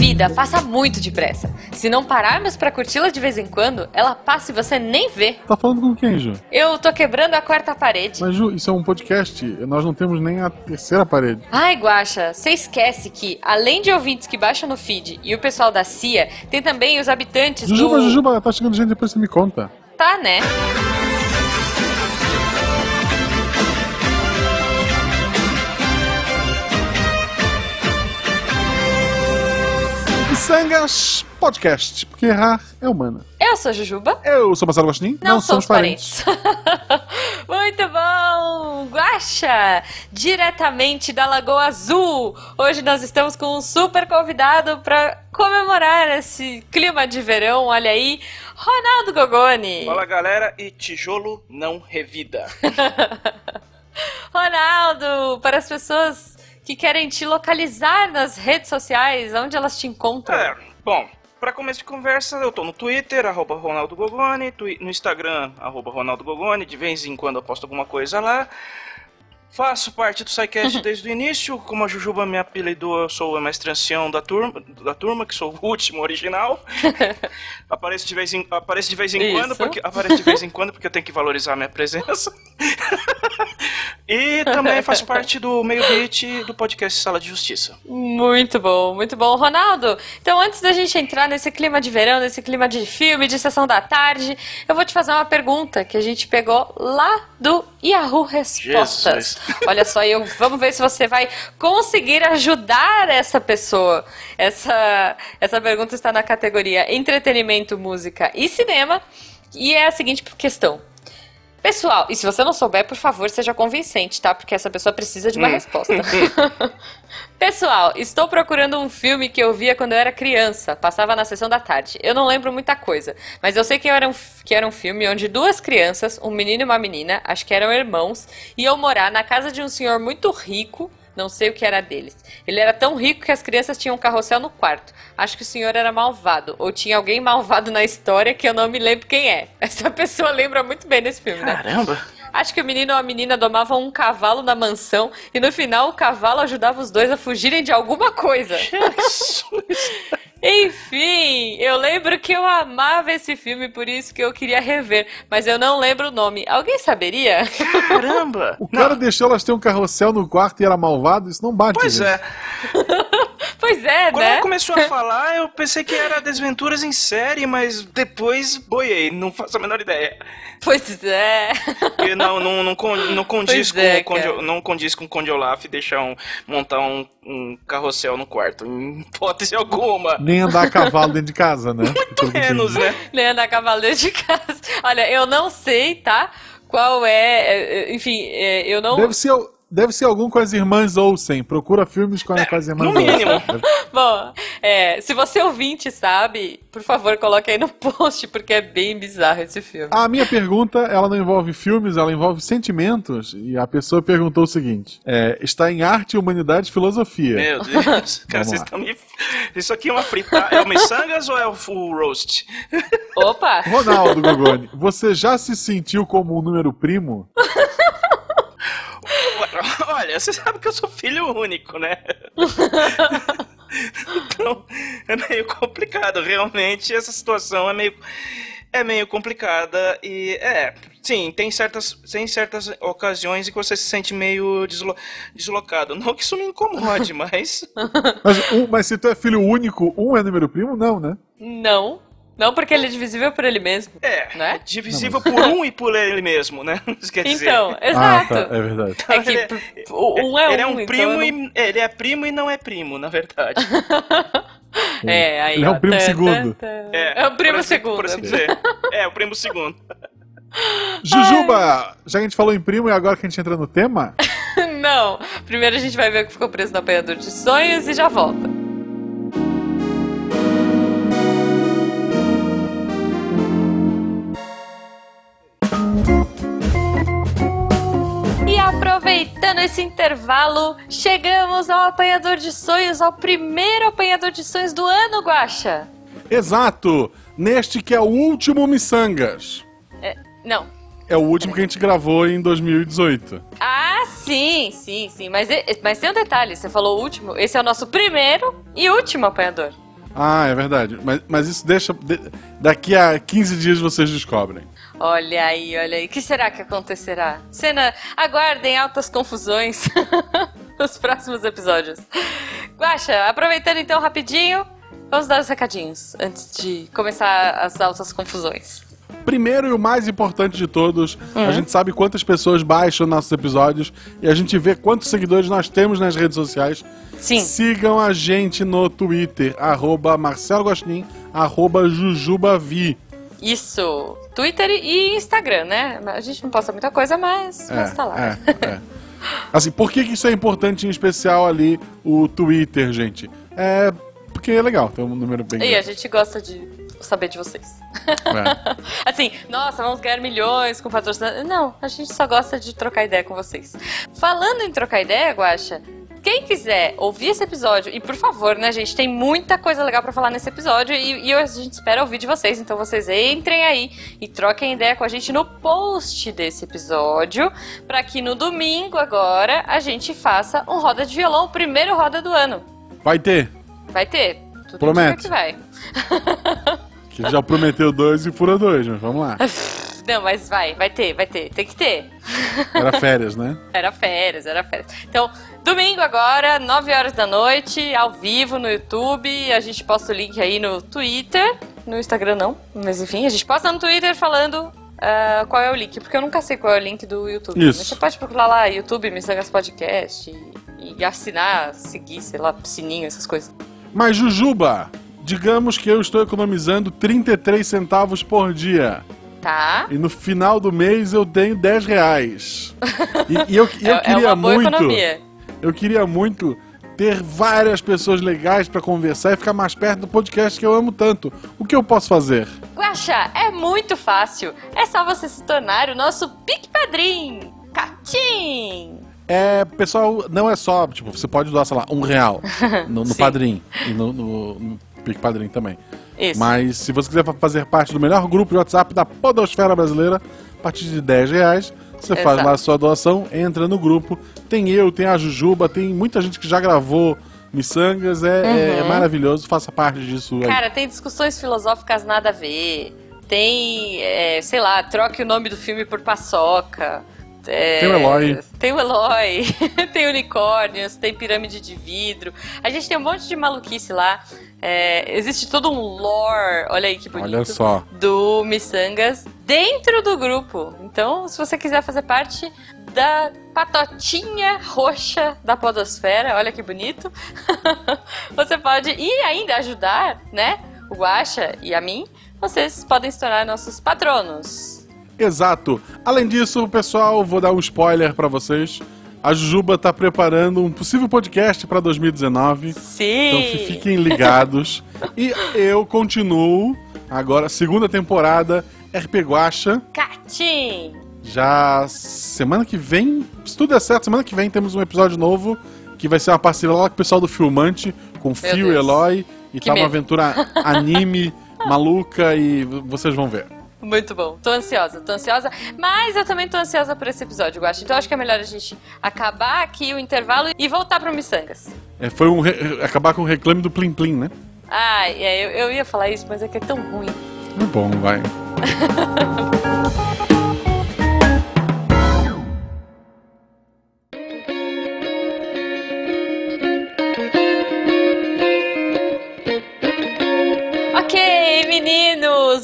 vida, passa muito depressa. Se não pararmos pra curti-la de vez em quando, ela passa e você nem vê. Tá falando com quem, Ju? Eu tô quebrando a quarta parede. Mas, Ju, isso é um podcast, nós não temos nem a terceira parede. Ai, Guaxa, você esquece que, além de ouvintes que baixam no feed e o pessoal da CIA, tem também os habitantes Jujuba, do... Jujuba, tá chegando gente, depois você me conta. Tá, né? Missangas Podcast, porque errar é humana. Eu sou a Jujuba. Eu sou Marcelo Gostinho. Não somos parentes. Muito bom! Guaxa, diretamente da Lagoa Azul. Hoje nós estamos com um super convidado para comemorar esse clima de verão. Olha aí, Ronaldo Gogoni. Fala, galera, e tijolo não revida. Ronaldo, para as pessoas que querem te localizar nas redes sociais, onde elas te encontram? Bom, para começo de conversa, eu tô no Twitter, @RonaldoGogoni, no Instagram, @RonaldoGogoni, de vez em quando eu posto alguma coisa lá. Faço parte do SciCast desde o início, como a Jujuba me apelidou, eu sou o mais trancião da turma, que sou o último original. Apareço de vez em quando, porque eu tenho que valorizar a minha presença. E também faço parte do meio-beat do podcast Sala de Justiça. Muito bom, muito bom. Ronaldo, então antes da gente entrar nesse clima de verão, nesse clima de filme, de sessão da tarde, eu vou te fazer uma pergunta que a gente pegou lá do Yahoo Respostas. Jesus. Olha só, vamos ver se você vai conseguir ajudar essa pessoa. Essa pergunta está na categoria entretenimento, música e cinema. E é a seguinte questão. Pessoal, e se você não souber, por favor, seja convincente, tá? Porque essa pessoa precisa de uma resposta. Pessoal, estou procurando um filme que eu via quando eu era criança. Passava na sessão da tarde. Eu não lembro muita coisa, mas eu sei que era um filme onde duas crianças, um menino e uma menina, acho que eram irmãos, iam morar na casa de um senhor muito rico. Não sei o que era deles. Ele era tão rico que as crianças tinham um carrossel no quarto. Acho que o senhor era malvado. Ou tinha alguém malvado na história que eu não me lembro quem é. Essa pessoa lembra muito bem desse filme, né? Caramba! Acho que o menino ou a menina domavam um cavalo na mansão e no final o cavalo ajudava os dois a fugirem de alguma coisa. Jesus. Enfim, eu lembro que eu amava esse filme, por isso que eu queria rever, mas eu não lembro o nome. Alguém saberia? Caramba! O cara deixou elas ter um carrossel no quarto e era malvado? Isso não bate. Pois é. Pois é, quando né? Quando começou a falar, eu pensei que era Desventuras em Série, mas depois boiei, não faço a menor ideia. Pois é. E não condiz com o Conde Olaf deixar montar um carrossel no quarto, em hipótese alguma. Nem andar a cavalo dentro de casa, né? Muito menos, né? Nem andar a cavalo dentro de casa. Olha, eu não sei, tá? Qual é... Enfim, eu não... Deve ser algum com as irmãs Olsen. Procura filmes com as irmãs Olsen. No mínimo. Olsen. Bom, se você ouvinte sabe, por favor, coloque aí no post, porque é bem bizarro esse filme. A minha pergunta, ela não envolve filmes, ela envolve sentimentos. E a pessoa perguntou o seguinte. Está em arte, humanidade e filosofia. Meu Deus. Cara, vocês estão me... Isso aqui é uma fritada. É o Missangas ou é o full roast? Opa! Ronaldo Gogoni, você já se sentiu como um número primo? Olha, você sabe que eu sou filho único, né? Então, é meio complicado. Realmente, essa situação é meio complicada. E, sim, tem certas ocasiões em que você se sente meio deslocado. Não que isso me incomode, mas... Mas se tu é filho único, um é número primo? Não, né? Não. Não, porque ele é divisível por ele mesmo. Né? Divisível por um e por ele mesmo, né? Isso quer dizer. Então, exato. Ah, tá, é verdade. É que ele é primo e não é primo, na verdade. Aí, ele é um primo segundo. É um primo segundo. Por assim dizer. É o primo segundo. Jujuba, já que a gente falou em primo e agora que a gente entra no tema? Não. Primeiro a gente vai ver o que ficou preso no apanhador de sonhos e já volta. Aproveitando esse intervalo, chegamos ao apanhador de sonhos, ao primeiro apanhador de sonhos do ano, Guaxa. Exato, neste que é o último Missangas. Não. É o último que a gente gravou em 2018. Ah, sim. Mas tem um detalhe, você falou o último, esse é o nosso primeiro e último apanhador. Ah, é verdade. Mas isso deixa... Daqui a 15 dias vocês descobrem. Olha aí. O que será que acontecerá? Cena, aguardem altas confusões nos próximos episódios. Guaxa, aproveitando então rapidinho, vamos dar os recadinhos antes de começar as altas confusões. Primeiro e o mais importante de todos, a gente sabe quantas pessoas baixam nossos episódios e a gente vê quantos seguidores nós temos nas redes sociais. Sim. Sigam a gente no Twitter, @marcelogostin, @jujubavi. Isso, Twitter e Instagram, né? A gente não posta muita coisa, mas tá lá. Assim, por que isso é importante, em especial ali, o Twitter, gente? É porque é legal, tem um número bem grande. E a gente gosta de... saber de vocês. É. Assim, nossa, vamos ganhar milhões com patrocinadores. Não, a gente só gosta de trocar ideia com vocês. Falando em trocar ideia, Guaxa, quem quiser ouvir esse episódio, e por favor, né, gente, tem muita coisa legal pra falar nesse episódio e a gente espera ouvir de vocês, então vocês entrem aí e troquem ideia com a gente no post desse episódio, pra que no domingo agora a gente faça um roda de violão, o primeiro roda do ano. Vai ter. Tudo prometo. Que vai. Que já prometeu 2 e fura 2, mas vamos lá. Não, mas vai ter, tem que ter. Era férias, né? Era férias. Então, domingo agora, 9 horas da noite, ao vivo no YouTube, a gente posta o link aí no Twitter, no Instagram não, mas enfim, a gente posta no Twitter falando... qual é o link? Porque eu nunca sei qual é o link do YouTube. Isso. Mas você pode procurar lá, YouTube, Missangas Podcast, e assinar, seguir, sei lá, sininho, essas coisas. Mas Jujuba... digamos que eu estou economizando 33 centavos por dia. Tá. E no final do mês eu tenho 10 reais. E eu queria uma boa muito. Economia. Eu queria muito ter várias pessoas legais para conversar e ficar mais perto do podcast que eu amo tanto. O que eu posso fazer? Guaxa, é muito fácil. É só você se tornar o nosso PicPadrim. Catim! É, pessoal, não é só, tipo, você pode doar, sei lá, R$1 no Padrim e no Pique Padrim também. Isso. Mas se você quiser fazer parte do melhor grupo de WhatsApp da podosfera brasileira, a partir de R$10, você faz lá a sua doação, entra no grupo. Tem eu, tem a Jujuba, tem muita gente que já gravou Missangas, é maravilhoso, faça parte disso aí. Cara, tem discussões filosóficas nada a ver, tem, sei lá, troque o nome do filme por paçoca. Tem o Eloy. Tem unicórnios, tem pirâmide de vidro. A gente tem um monte de maluquice lá. Existe todo um lore, olha aí que bonito, olha só, do Missangas dentro do grupo. Então, se você quiser fazer parte da patotinha roxa da podosfera, olha que bonito, você pode, e ainda ajudar, né, o Guaxa e a mim, vocês podem se tornar nossos patronos. Exato. Além disso, pessoal, vou dar um spoiler pra vocês. A Jujuba tá preparando um possível podcast pra 2019. Sim! Então fiquem ligados. E eu continuo agora, segunda temporada, RP Guaxa. Catim! Já semana que vem, se tudo der certo, semana que vem temos um episódio novo, que vai ser uma parceria lá com o pessoal do Filmante, com o Fio e Eloy. E tá uma aventura anime maluca e vocês vão ver. Muito bom, tô ansiosa, mas eu também tô ansiosa por esse episódio, Guaxa. Então acho que é melhor a gente acabar aqui o intervalo e voltar pro Missangas. Acabar com o reclame do Plim Plim, né? Ah, eu ia falar isso, mas é que é tão ruim. É bom, vai.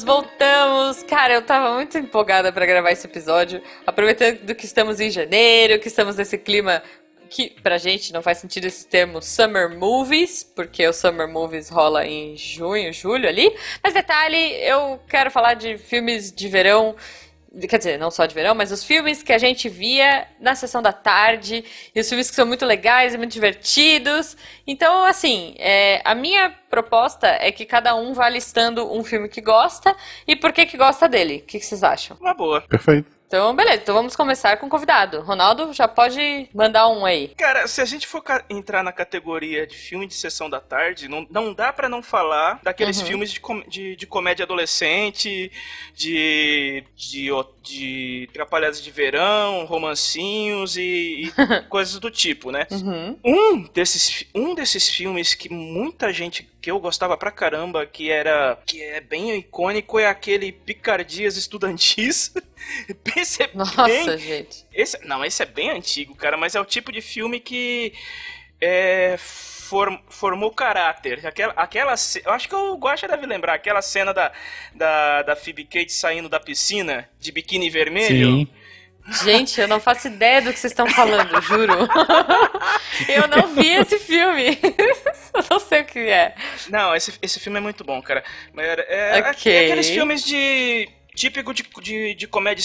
Voltamos! Cara, eu tava muito empolgada pra gravar esse episódio, aproveitando que estamos em janeiro, que estamos nesse clima que, pra gente, não faz sentido esse termo Summer Movies, porque o Summer Movies rola em junho, julho ali, mas detalhe, eu quero falar de filmes de verão, quer dizer, não só de verão, mas os filmes que a gente via na sessão da tarde, e os filmes que são muito legais e muito divertidos. Então, assim, a minha proposta é que cada um vá listando um filme que gosta e por que gosta dele. O que vocês acham? Uma boa. Perfeito. Então, beleza. Então vamos começar com o convidado. Ronaldo, já pode mandar um aí. Cara, se a gente for entrar na categoria de filme de sessão da tarde, não dá pra não falar daqueles filmes de comédia adolescente, de trapalhadas de verão, romancinhos e coisas do tipo, né? Uhum. Um desses filmes que muita gente, que eu gostava pra caramba, que é bem icônico, é aquele Picardias Estudantis. Esse é gente. Esse é bem antigo, cara, mas é o tipo de filme que formou caráter. Eu acho que o Guaxa deve lembrar, aquela cena da Phoebe Cates saindo da piscina de biquíni vermelho. Sim. Gente, eu não faço ideia do que vocês estão falando, juro. Eu não vi esse filme. Eu não sei o que é. Não, esse filme é muito bom, cara. É aqueles filmes de... típico de comédia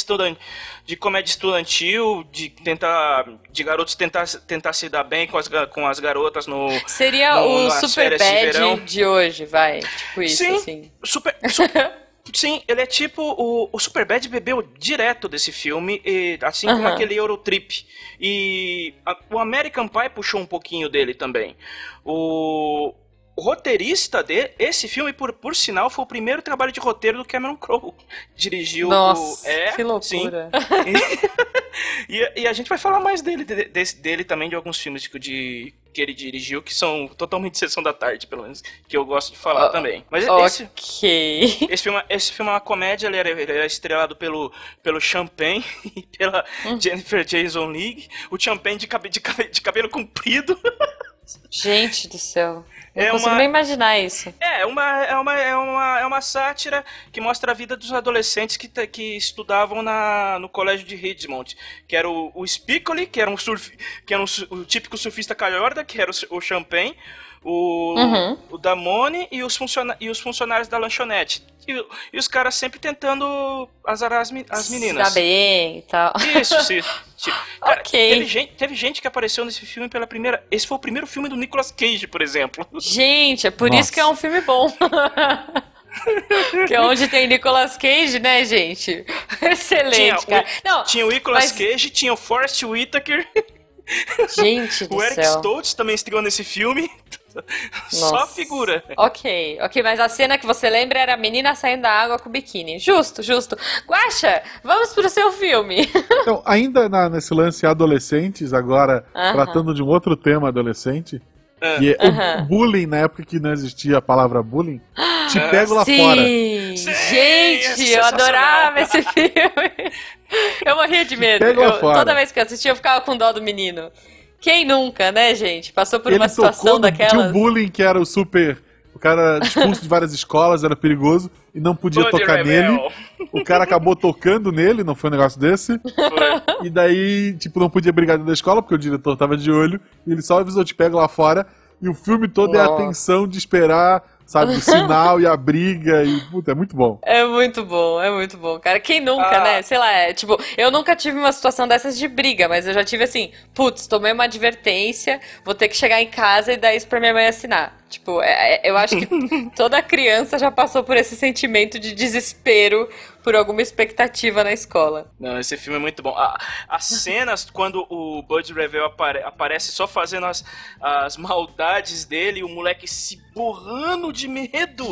estudantil, de garotos tentar se dar bem com as garotas no... Seria o Superbad de hoje, vai. Tipo isso, sim, assim. Sim, ele é tipo... O Superbad bebeu direto desse filme, assim como aquele Eurotrip. E o American Pie puxou um pouquinho dele também. O roteirista desse filme, por sinal, foi o primeiro trabalho de roteiro do Cameron Crowe. Dirigiu... Nossa, que loucura. E a gente vai falar mais dele também, de alguns filmes que ele dirigiu, que são totalmente sessão da tarde, pelo menos, que eu gosto de falar também. Mas esse filme é uma comédia, ele é estrelado pelo Champagne e pela Jennifer Jason Leigh. O Champagne de cabelo comprido. Gente do céu. Não consigo nem imaginar isso. É uma sátira que mostra a vida dos adolescentes que estudavam no colégio de Richmond. Que era o Spicoli, que era o típico surfista calhorda, que era o Champagne, o Damone e os funcionários da lanchonete. E os caras sempre tentando azarar as meninas. Tá bem e tal. Isso, sim. Cara, ok. Teve gente que apareceu nesse filme pela primeira... Esse foi o primeiro filme do Nicolas Cage, por exemplo. Gente, é por isso que é um filme bom. Que é onde tem Nicolas Cage, né, gente? Excelente, cara. Tinha o Nicolas Cage, tinha o Forrest Whitaker. Gente do céu. O Eric Stoltz também estreou nesse filme. Nossa. Só figura. Ok, mas a cena que você lembra era a menina saindo da água com o biquíni. Justo. Guaxa, vamos pro seu filme. Então, ainda nesse lance adolescentes, agora tratando de um outro tema adolescente, que é o bullying, na época que não existia a palavra bullying, te pego lá fora. Gente, eu adorava esse filme. Eu morria de medo. Toda vez que eu assistia, eu ficava com dó do menino. Quem nunca, né, gente? Passou por uma situação daquela. Tinha um bullying que era o cara expulso de várias escolas, era perigoso e não podia tocar nele. O cara acabou tocando nele, não foi um negócio desse? Foi. E daí, tipo, não podia brigar dentro da escola porque o diretor tava de olho e ele só avisou, te pego lá fora. E o filme todo é a tensão de esperar, sabe, o sinal e a briga e, puta, é muito bom. É muito bom, cara. Quem nunca, né? Sei lá, tipo, eu nunca tive uma situação dessas de briga, mas eu já tive assim, putz, tomei uma advertência, vou ter que chegar em casa e dar isso pra minha mãe assinar. Tipo, eu acho que toda criança já passou por esse sentimento de desespero por alguma expectativa na escola. Não, esse filme é muito bom. As cenas quando o Bud Revell aparece só fazendo as maldades dele e o moleque se borrando de medo.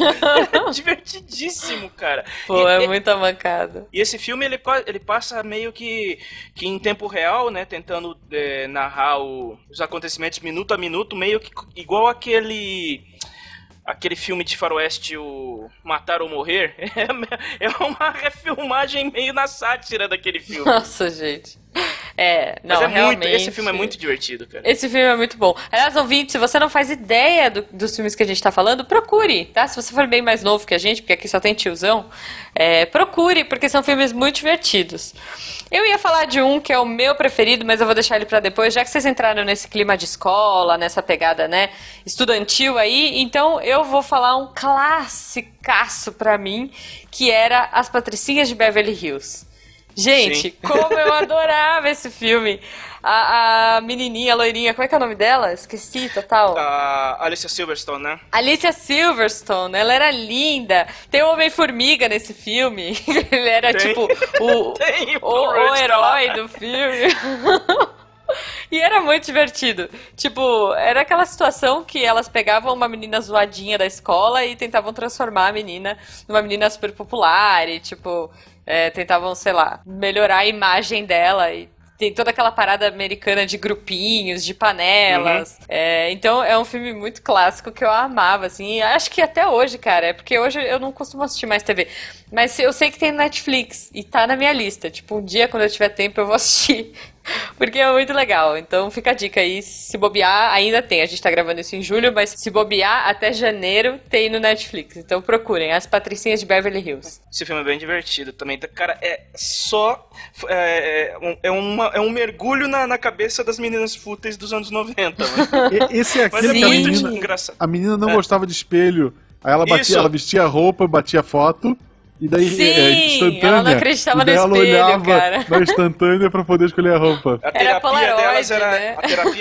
É divertidíssimo, cara. Pô, é muita mancada. E esse filme, ele passa meio que em tempo real, né? Tentando narrar os acontecimentos minuto a minuto, meio que igual aquele filme de faroeste, o Matar ou Morrer, é uma refilmagem meio na sátira daquele filme. Nossa, gente. Realmente... esse filme é muito divertido, cara. Esse filme é muito bom. Aliás, ouvinte, se você não faz ideia dos filmes que a gente tá falando, procure, tá? Se você for bem mais novo que a gente, porque aqui só tem tiozão, procure, porque são filmes muito divertidos. Eu ia falar de um que é o meu preferido, mas eu vou deixar ele pra depois, já que vocês entraram nesse clima de escola, nessa pegada, né, estudantil aí, então eu vou falar um classicaço pra mim, que era As Patricinhas de Beverly Hills. Gente, sim, como eu adorava esse filme. A menininha, a loirinha, como é que é o nome dela? Esqueci, total. Alicia Silverstone, né? Alicia Silverstone, ela era linda. Tem o Homem-Formiga nesse filme. Ele era tipo o herói do filme. E era muito divertido. Tipo, era aquela situação que elas pegavam uma menina zoadinha da escola e tentavam transformar a menina numa menina super popular e tipo, tentavam, sei lá, melhorar a imagem dela. E tem toda aquela parada americana de grupinhos, de panelas. Uhum. Então é um filme muito clássico que eu amava, assim. E acho que até hoje, cara. É porque hoje eu não costumo assistir mais TV. Mas eu sei que tem Netflix e tá na minha lista. Tipo, um dia, quando eu tiver tempo, eu vou assistir. Porque é muito legal. Então fica a dica aí. Se bobear, ainda tem. A gente tá gravando isso em julho, mas se bobear, até janeiro tem no Netflix. Então procurem. As Patricinhas de Beverly Hills. Esse filme é bem divertido também. Cara, é só... É um mergulho na cabeça das meninas fúteis dos anos 90. Esse é aquele que a menina não gostava de espelho. Aí ela vestia a roupa, batia foto... E daí, instantânea, ela não acreditava no espelho, olhava, cara. Na instantânea pra poder escolher a roupa. A terapia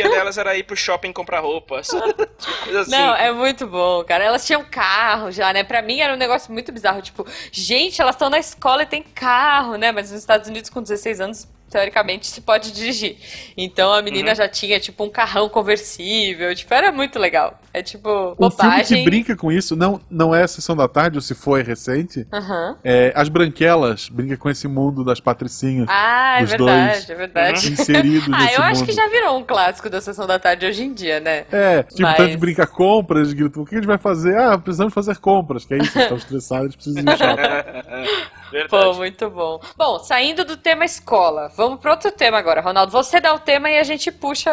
delas era ir pro shopping comprar roupas. Coisa assim. Não, é muito bom, cara. Elas tinham carro já, né? Pra mim era um negócio muito bizarro. Tipo, gente, elas estão na escola e tem carro, né? Mas nos Estados Unidos, com 16 anos, teoricamente, se pode dirigir. Então a menina já tinha, tipo, um carrão conversível. Tipo, era muito legal. É, tipo, bobagem. O filme que brinca com isso, não é Sessão da Tarde, ou se for, é recente. Uhum. As Branquelas brinca com esse mundo das patricinhas. Ah, é verdade, dois, é verdade. Inseridos nesse eu acho mundo. Que já virou um clássico da Sessão da Tarde hoje em dia, né? Tipo, tanto de brincar compras, grito, o que a gente vai fazer? Ah, precisamos fazer compras, que é isso, eles estão estressados, eles precisam ir no shopping. Pô, muito bom. Bom, saindo do tema escola, vamos para outro tema agora, Ronaldo. Você dá o tema e a gente puxa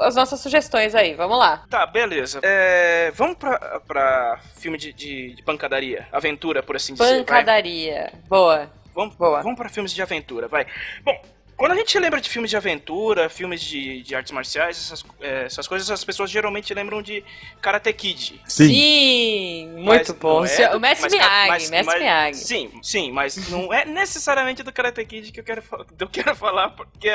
as nossas sugestões aí. Vamos lá. Tá, beleza. Vamos para filme de pancadaria. Aventura, por assim dizer. Pancadaria. Boa. Vamos para filmes de aventura, vai. Bom, quando a gente lembra de filmes de aventura, filmes de artes marciais, essas coisas, as pessoas geralmente lembram de Karate Kid. Sim, muito bom. O Mestre Miyagi. Sim, mas não é necessariamente do Karate Kid que eu quero falar, porque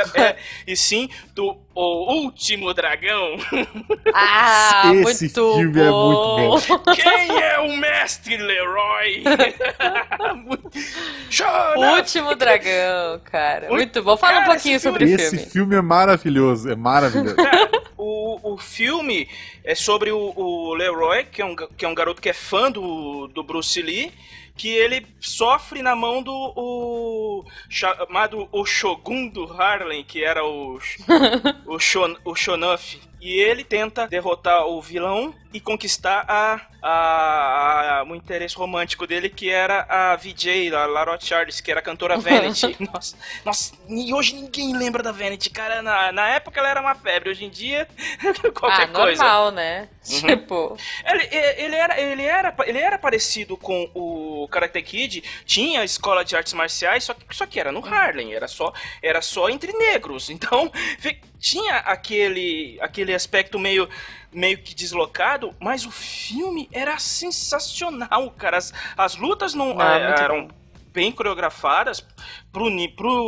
e sim do Último Dragão. Ah, esse filme é muito bom. Quem é o Mestre Leroy? Último Dragão, cara. Muito bom. Fala um pouquinho sobre o filme. Esse filme é maravilhoso, é maravilhoso. O filme é sobre o Leroy, que é um garoto que é fã do Bruce Lee, que ele sofre na mão do chamado o Shogun do Harlem, que era o Shonuff. E ele tenta derrotar o vilão e conquistar o interesse romântico dele, que era a VJ, a Larotte Charles, que era a cantora Vanity. Nossa, e hoje ninguém lembra da Vanity, cara. Na época ela era uma febre, hoje em dia qualquer coisa. Normal, né? Uhum. Tipo... Ele era parecido com o Karate Kid, tinha escola de artes marciais, só que era no Harlem, era só entre negros. Então, tinha aquele aspecto meio que deslocado, mas o filme era sensacional, cara. As lutas não eram bem coreografadas pro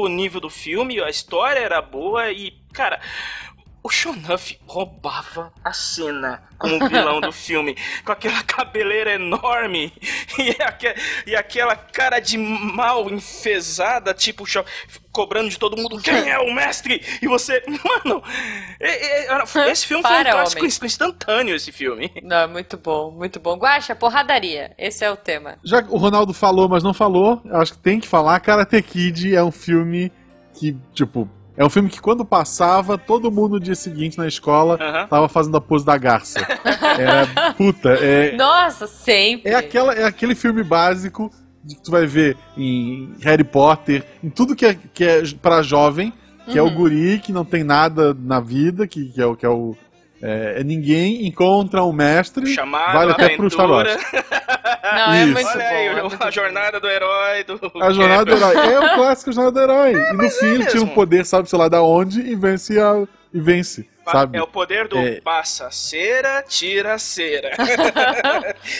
nível do filme, a história era boa e, cara, o Shonuff roubava a cena como vilão do filme, com aquela cabeleira enorme e aquela cara de mal enfesada, tipo, cobrando de todo mundo, quem é o mestre? E você, mano, esse filme foi um clássico instantâneo, esse filme. Não, muito bom, muito bom. Guaxa, porradaria, esse é o tema. Já que o Ronaldo falou, mas não falou, eu acho que tem que falar, Karate Kid é um filme que, tipo... É um filme que quando passava, todo mundo no dia seguinte na escola tava fazendo a pose da garça. Nossa, sempre! É aquele filme básico que tu vai ver em Harry Potter, em tudo que é pra jovem, que é o guri, que não tem nada na vida, ninguém encontra um mestre, chamado, vale até pro Star Wars. Não, é muito olha aí, bom, é muito a jornada bom. Do herói do a jornada do herói, é o clássico jornada do herói, e no fim ele tira um poder, sabe, sei lá da onde, e vence sabe? É o poder do passa cera, tira cera.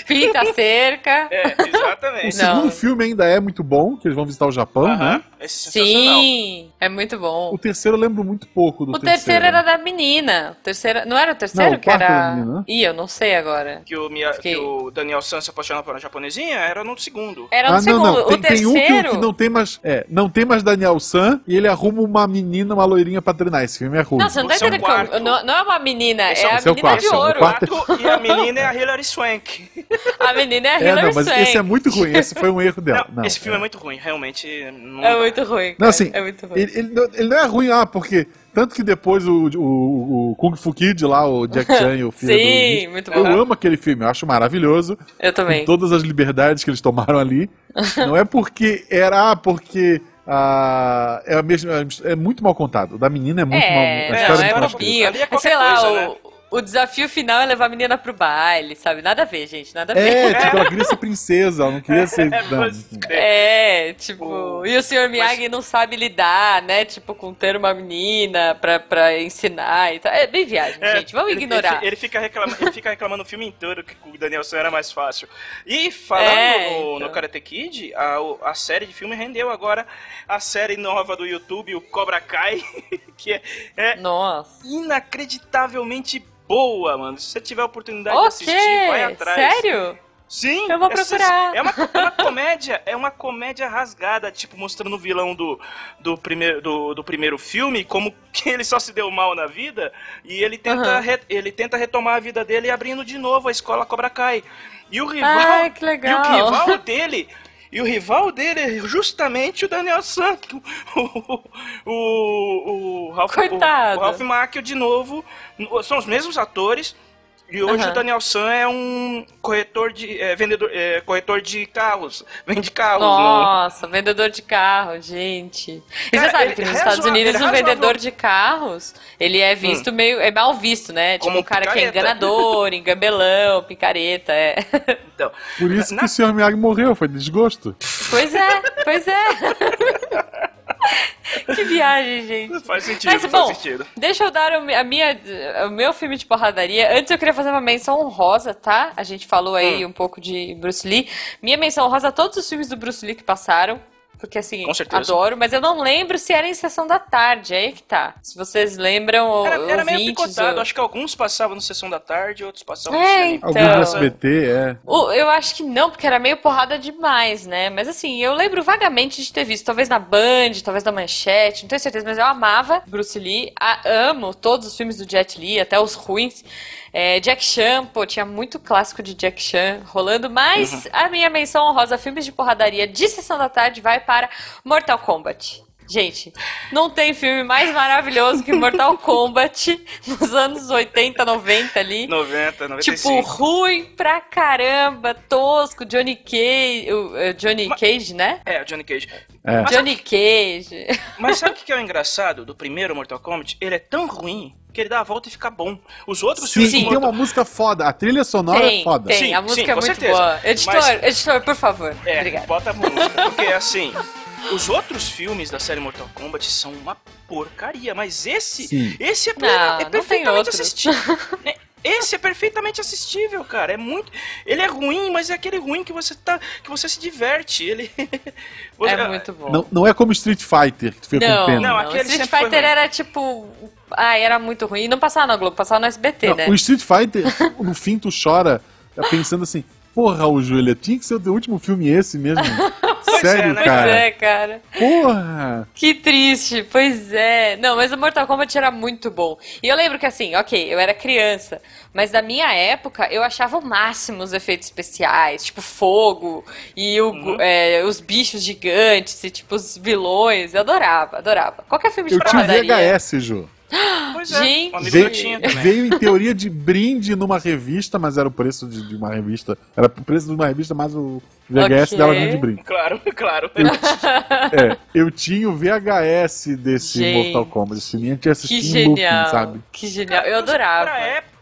Pinta a cerca. É, exatamente. O segundo filme ainda é muito bom, que eles vão visitar o Japão, né? É sensacional. Sim, é muito bom. O terceiro eu lembro muito pouco do terceiro. O terceiro era da menina. O terceiro... Não era o terceiro que era... Menina. Ih, eu não sei agora. Que o Daniel San se apaixonou por uma japonesinha era no segundo. Era no segundo. Não. O terceiro... Tem um que não tem mais... É, não tem mais Daniel San e ele arruma uma menina, uma loirinha pra treinar. Esse filme é ruim. Nossa, não tá entendendo como... Não é uma menina, é a menina de ouro. E a menina é a Hilary Swank. A menina é a Hilary Swank. Mas esse é muito ruim. Esse foi um erro dela. Não, esse filme é muito ruim. Realmente... Não é muito ruim. Não, assim, é muito ruim. Ele não é ruim, porque... Tanto que depois o Kung Fu Kid lá, o Jack Chan e o filho Sim, do... muito bom. Eu amo aquele filme, eu acho maravilhoso. Eu também. Todas as liberdades que eles tomaram ali. Não é porque era... Porque... é muito mal contado. O da menina é muito mal... Sei lá, o desafio final é levar a menina pro baile, sabe? Nada a ver, gente, nada a ver. Tipo, ela queria ser princesa, ela não queria ser... E o senhor Miyagi não sabe lidar, né? Tipo, com ter uma menina pra ensinar e tal. É bem viagem, gente. Vamos ignorar. Ele fica reclamando o filme inteiro que o Daniel San era mais fácil. E falando no Karate Kid, a série de filme rendeu agora a série nova do YouTube, o Cobra Kai, que é inacreditavelmente boa, mano. Se você tiver a oportunidade de assistir, vai atrás. Sério? Sim. Eu vou procurar. É uma comédia rasgada, tipo, mostrando o vilão do primeiro filme, como que ele só se deu mal na vida, e ele tenta, ele tenta retomar a vida dele abrindo de novo a escola Cobra Kai. E o rival, que legal. E o rival dele... E o rival dele é justamente o Daniel San, o Ralph Macchio de novo. São os mesmos atores. E hoje o Daniel San é um corretor corretor de carros. Vende carros. Nossa, vendedor de carro, gente. E você sabe que nos Estados Unidos o vendedor de carros, ele é visto meio... É mal visto, né? Como tipo um cara que é enganador, engabelão, picareta, Então, por isso que o senhor Miyagi morreu, foi desgosto. Pois é. Que viagem, gente. Faz sentido. Deixa eu dar o meu filme de porradaria. Antes eu queria fazer uma menção honrosa, tá? A gente falou aí um pouco de Bruce Lee. Minha menção honrosa a todos os filmes do Bruce Lee que passaram. Porque assim, adoro, mas eu não lembro se era em Sessão da Tarde, aí que tá. Se vocês lembram, era meio picotado, acho que alguns passavam no Sessão da Tarde, outros passavam no cinema. Então, alguns no SBT, Eu acho que não, porque era meio porrada demais, né? Mas assim, eu lembro vagamente de ter visto, talvez na Band, talvez na Manchete, não tenho certeza, mas eu amava Bruce Lee, amo todos os filmes do Jet Li, até os ruins. Jack Chan, tinha muito clássico de Jack Chan rolando, mas a minha menção honrosa, filmes de porradaria de Sessão da Tarde, vai para Mortal Kombat. Gente, não tem filme mais maravilhoso que Mortal Kombat nos anos 80, 90 ali. 90, 95. Tipo, ruim pra caramba, tosco, Johnny Cage, né? É, o Johnny Cage. É. Mas sabe o que é o engraçado do primeiro Mortal Kombat? Ele é tão ruim que ele dá a volta e fica bom. Os outros filmes... Sim, tem uma música foda, a trilha sonora é foda. Tem, a música é muito boa. Editor, por favor. Obrigado. Bota a música, porque assim... Os outros filmes da série Mortal Kombat são uma porcaria, mas esse é perfeitamente assistível. Esse é perfeitamente assistível, cara. É muito... Ele é ruim, mas é aquele ruim que você se diverte. Ele... É muito bom. Não é como Street Fighter, que tu fica com pena. Não, Street Fighter era tipo... era muito ruim. E não passava na Globo, passava no SBT, né? O Street Fighter, no fim, tu chora pensando assim... Porra, o Júlia, tinha que ser o último filme esse mesmo. Sério, cara. Pois é, cara. Porra! Que triste, pois é. Não, mas o Mortal Kombat era muito bom. E eu lembro que assim, eu era criança, mas na minha época eu achava o máximo os efeitos especiais, tipo fogo e os bichos gigantes e tipo os vilões. Eu adorava. Qualquer filme de porradaria. Eu tinha VHS, Ju. Pois gente, veio em teoria de brinde numa revista, mas era o preço de uma revista. Era o preço de uma revista, mas o VHS dela veio de brinde. Claro. Eu tinha o VHS desse Mortal Kombat. Esse menino tinha assistido looping, sabe? Que genial, eu adorava.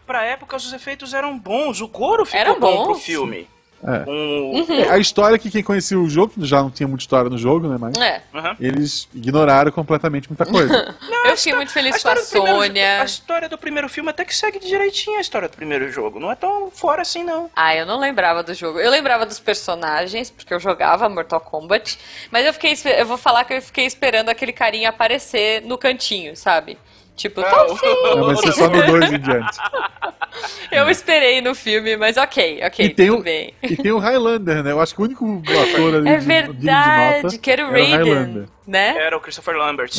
Pra época, os efeitos eram bons. O couro ficou bom pro filme. É. Uhum. A história que quem conhecia o jogo, já não tinha muita história no jogo, né? Mas uhum. Eles ignoraram completamente muita coisa. Não, eu fiquei muito feliz com a Sônia. A história do primeiro filme até que segue direitinho a história do primeiro jogo. Não é tão fora assim, não. Ah, eu não lembrava do jogo. Eu lembrava dos personagens, porque eu jogava Mortal Kombat. Mas eu vou falar que eu fiquei esperando aquele carinha aparecer no cantinho, sabe? Tipo, tá assim. Não, mas você só no 2 em diante. Eu esperei no filme, mas ok, tudo bem. E tem o Highlander, né? Eu acho que o único ator ali. É verdade, que era o Raiden, né? Era o Christopher Lambert.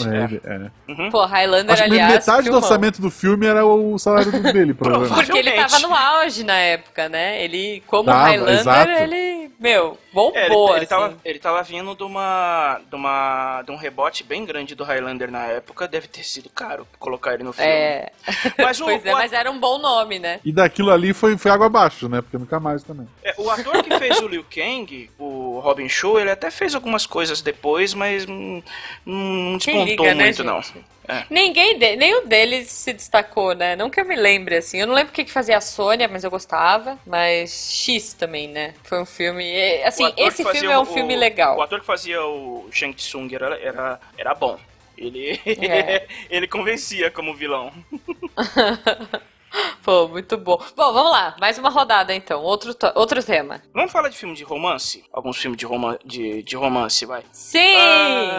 É. Uhum. Pô, Highlander, acho que aliás, metade do orçamento do filme era o salário dele, provavelmente. Porque ele tava no auge na época, né? Ele, como Highlander, exato. Ele, bombou, assim. Ele tava vindo de um rebote bem grande do Highlander na época, deve ter sido caro colocar ele no filme. É. Mas mas era um bom nome, né? E daquilo ali foi água abaixo, né? Porque nunca mais também. É, o ator que fez o Liu Kang, o Robin Shaw, ele até fez algumas coisas depois, mas não despontou muito, né, não. É. Nenhum deles se destacou, né? Não que eu me lembre, assim. Eu não lembro o que fazia a Sônia, mas eu gostava. Mas X também, né? Foi um filme... Assim, esse filme é um filme legal. O ator que fazia o Shang Tsung era bom. Ele convencia como vilão. Pô, muito bom. Bom, vamos lá. Mais uma rodada, então. Outro tema. Vamos falar de filme de romance? Alguns filmes de romance, vai. Sim!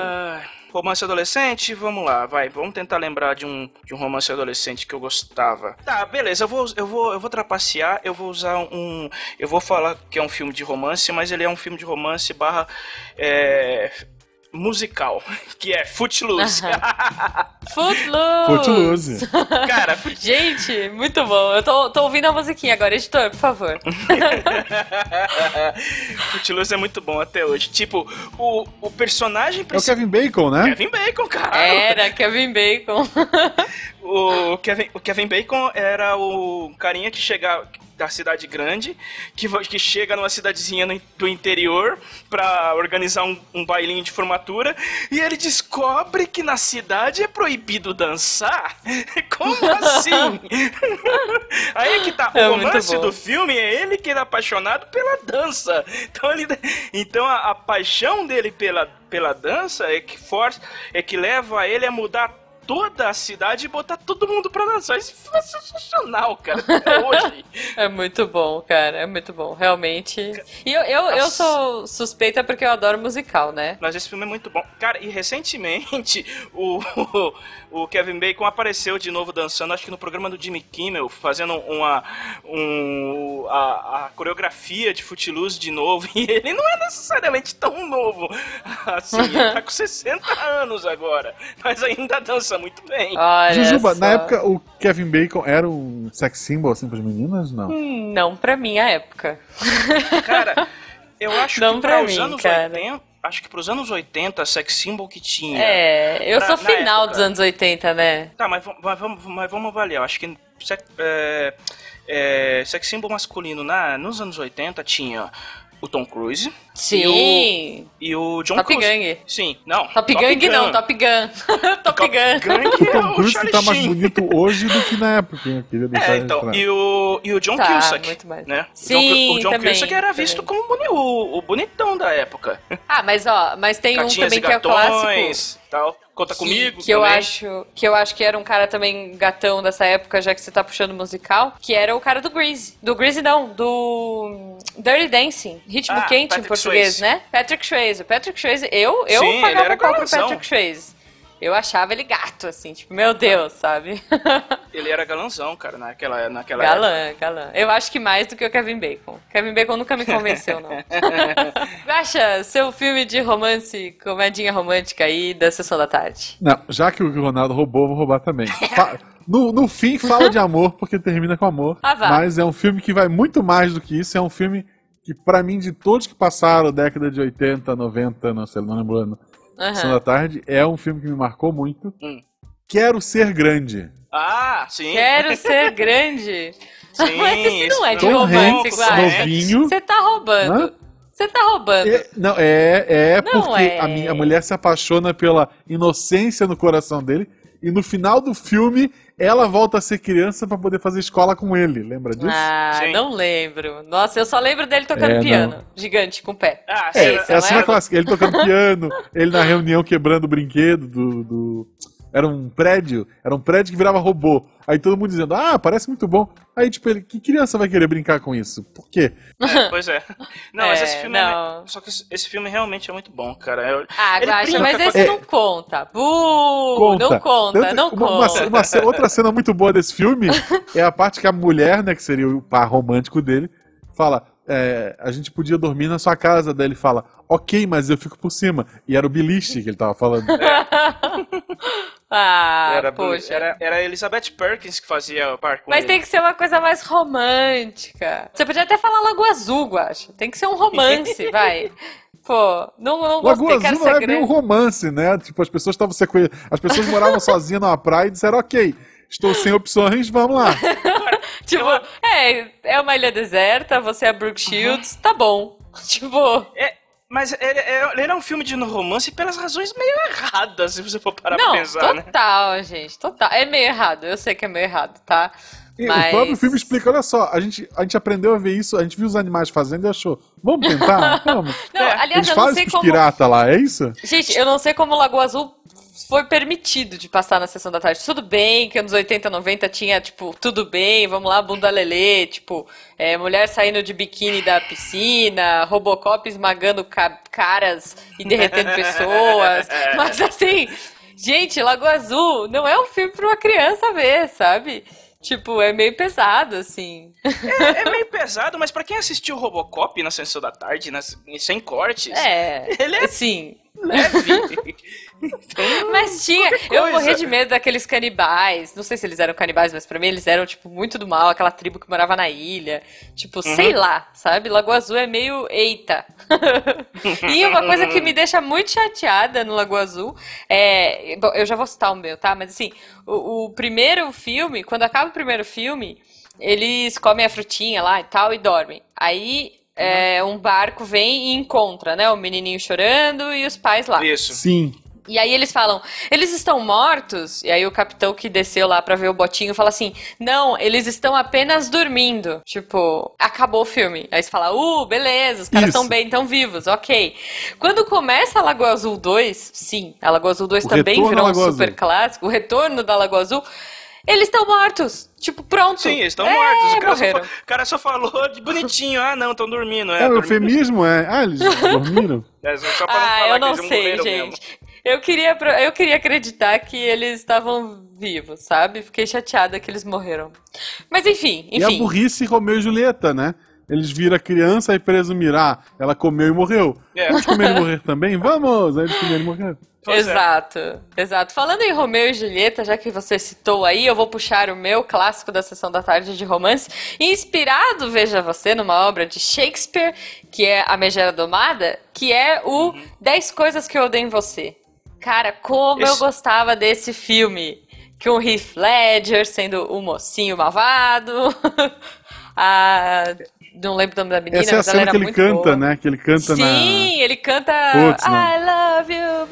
Romance adolescente, vamos lá, vai. Vamos tentar lembrar de um romance adolescente que eu gostava. Tá, beleza, eu vou trapacear, eu vou usar um... Eu vou falar que é um filme de romance, mas ele é um filme de romance / musical, que é Footloose. Footloose! Cara, gente, muito bom. Eu tô ouvindo a musiquinha agora, editor, por favor. Footloose é muito bom até hoje. Tipo, o personagem principal... É o Kevin Bacon, né? Kevin Bacon, cara. Era Kevin Bacon. O Kevin Bacon era o carinha que chegava... da cidade grande, que chega numa cidadezinha do interior pra organizar um bailinho de formatura, e ele descobre que na cidade é proibido dançar? Como assim? Aí que tá, o romance do filme é ele que era apaixonado pela dança. Então a paixão dele pela dança é que leva ele a mudar toda a cidade e botar todo mundo pra dançar. Isso foi sensacional, cara, até hoje. É muito bom, cara, é muito bom, realmente. E eu sou suspeita porque eu adoro musical, né? Mas esse filme é muito bom. Cara, e recentemente o Kevin Bacon apareceu de novo dançando, acho que no programa do Jimmy Kimmel, fazendo a coreografia de Footloose de novo, e ele não é necessariamente tão novo. Assim, ele tá com 60 anos agora, mas ainda dança muito bem. Olha, Jujuba, na época o Kevin Bacon era um sex symbol assim para as meninas? Não? Não, pra mim, a época. Cara, eu acho não que para os anos 80, acho que pros anos 80, sex symbol que tinha. É, eu sou final época. Dos anos 80, né? Tá, mas vamos avaliar. Acho que sex symbol masculino nos anos 80 tinha o Tom Cruise. Sim. E o John Top Gun. Sim. Não. Top Gun. Top Gun. O Tom Cruise tá mais bonito hoje do que na época. Então. E o John Kissack. Muito mais. Né? Sim, o John Kissack era visto como o bonitão da época. Ah, mas ó, tem Catinhas um também que é o clássico. Tal. Conta comigo que também. Eu acho que era um cara também gatão dessa época, já que você tá puxando musical, que era o cara do Grease. Do Grease não, do Dirty Dancing, Ritmo Quente Patrick em português, Swayze. Né? Patrick Swayze, eu pagava pau pro Patrick Swayze. Eu achava ele gato, assim, tipo, meu Deus, sabe? Ele era galanzão, cara, naquela época. Galã. Eu acho que mais do que o Kevin Bacon. Kevin Bacon nunca me convenceu, não. Guaxa, seu filme de romance, comedinha romântica aí da Sessão da Tarde. Não, já que o Ronaldo roubou, eu vou roubar também. No fim, fala de amor, porque termina com amor. Mas é um filme que vai muito mais do que isso, é um filme que, pra mim, de todos que passaram, década de 80, 90, não sei, não lembro... Sessão da Tarde, é um filme que me marcou muito. Quero Ser Grande. Ah, sim. Quero Ser Grande. Sim, mas esse não é de romance, Guaxa. Você tá roubando. Não, é não porque é. A mulher se apaixona pela inocência no coração dele E no final do filme, ela volta a ser criança pra poder fazer escola com ele. Lembra disso? Ah, sim. Não lembro. Nossa, eu só lembro dele tocando piano. Não. Gigante, com o pé. Ah, sim. Essa cena clássica. Ele tocando piano, ele na reunião quebrando o brinquedo do... Era um prédio que virava robô. Aí todo mundo dizendo, ah, parece muito bom. Aí, tipo, ele, que criança vai querer brincar com isso? Por quê? É, pois é. Não, mas esse filme... Não. Só que esse filme realmente é muito bom, cara. Guaxa, mas esse não conta. Conta. Não conta, não conta. Outra cena muito boa desse filme é a parte que a mulher, né, que seria o par romântico dele, fala... a gente podia dormir na sua casa. Daí ele fala, ok, mas eu fico por cima. E era o beliche que ele tava falando. Era a Elizabeth Perkins que fazia o parkour. Mas tem que ser uma coisa mais romântica. Você podia até falar Lagoa Azul, acho. Tem que ser um romance, vai. Pô, não gostei. Lagoa Azul não é bem um romance, né? Tipo, as pessoas estavam as pessoas moravam sozinhas numa praia e disseram, ok, estou sem opções, vamos lá. Tipo, é uma ilha deserta, você é Brooke Shields, tá bom. Tipo... mas ele é um filme de romance pelas razões meio erradas, se você for parar pra pensar, né? Total, gente, total. É meio errado, eu sei que é meio errado, tá? Mas... O próprio filme explica, olha só, a gente aprendeu a ver isso, a gente viu os animais fazendo e achou, vamos tentar? Vamos. Aliás, eles fazem os pirata lá, é isso? Gente, eu não sei como Lagoa Azul... foi permitido de passar na sessão da tarde. Tudo bem, que anos 80, 90 tinha, tipo, tudo bem, vamos lá, bunda lelê, tipo, mulher saindo de biquíni da piscina, Robocop esmagando caras e derretendo pessoas. Mas assim, gente, Lagoa Azul não é um filme pra uma criança ver, sabe? Tipo, é meio pesado, assim. É meio pesado, mas pra quem assistiu Robocop na sessão da tarde, sem cortes... Ele é... Sim. Leve. Mas tinha... Eu morri de medo daqueles canibais. Não sei se eles eram canibais, mas pra mim eles eram, tipo, muito do mal. Aquela tribo que morava na ilha. Tipo, sei lá, sabe? Lagoa Azul é meio... Eita. E uma coisa que me deixa muito chateada no Lagoa Azul é... Bom, eu já vou citar o meu, tá? Mas, assim, o primeiro filme... Quando acaba o primeiro filme, eles comem a frutinha lá e tal e dormem. Aí... um barco vem e encontra, né? O menininho chorando e os pais lá. Isso. Sim. E aí eles falam, eles estão mortos? E aí o capitão que desceu lá pra ver o botinho fala assim, não, eles estão apenas dormindo. Tipo, acabou o filme. Aí você fala, beleza, os caras estão bem, estão vivos, ok. Quando começa a Lagoa Azul 2, sim, a Lagoa Azul 2 também virou um super clássico, o retorno da Lagoa Azul... Eles estão mortos. Tipo, pronto. Sim, eles estão mortos. O cara só falou de bonitinho. Ah, não, estão dormindo. É o eufemismo, eles dormiram. Só pra não falar eu não que sei, gente. Mesmo. Eu queria acreditar que eles estavam vivos, sabe? Fiquei chateada que eles morreram. Mas enfim. E a burrice Romeu e Julieta, né? Eles viram a criança e presumiram, ela comeu e morreu. Vamos comer e morrer também? Vamos! Aí eles comeram e morreram. Exato. Falando em Romeu e Julieta, já que você citou aí, eu vou puxar o meu clássico da sessão da tarde de romance, inspirado, veja você, numa obra de Shakespeare, que é A Megera Domada, que é o 10 Coisas que Eu Odeio em Você. Cara, como eu gostava desse filme. Com o Heath Ledger sendo o mocinho malvado. Não lembro o nome da menina. Essa é a cena que ele canta, boa. Né? Que ele canta Sim, ele canta... Puts, I love you,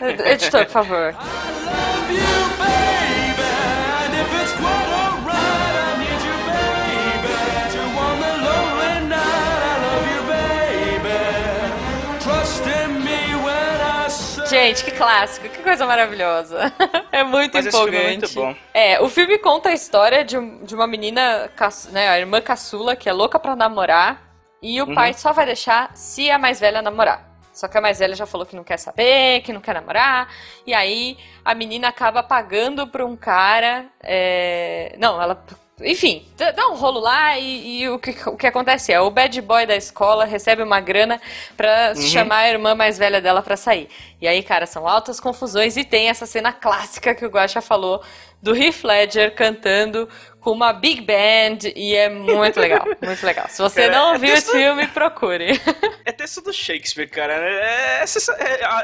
baby. Editor, por favor. I love you, baby. And if it's quite alright, I need you, baby. To warm a lonely night, I love you, baby. Trust in me when I say... Gente, que clássico. Que coisa maravilhosa. É muito empolgante. Esse filme é muito bom. O filme conta a história de uma menina, né, a irmã caçula, que é louca pra namorar, e o pai só vai deixar se a mais velha namorar. Só que a mais velha já falou que não quer saber, que não quer namorar, e aí a menina acaba pagando pra um cara... Enfim, dá um rolo lá e o que acontece é o bad boy da escola recebe uma grana pra chamar a irmã mais velha dela pra sair. E aí, cara, são altas confusões e tem essa cena clássica que o Guaxa falou do Heath Ledger cantando... com uma big band e é muito legal, muito legal. Se você não viu esse filme, procure. É texto do Shakespeare, cara.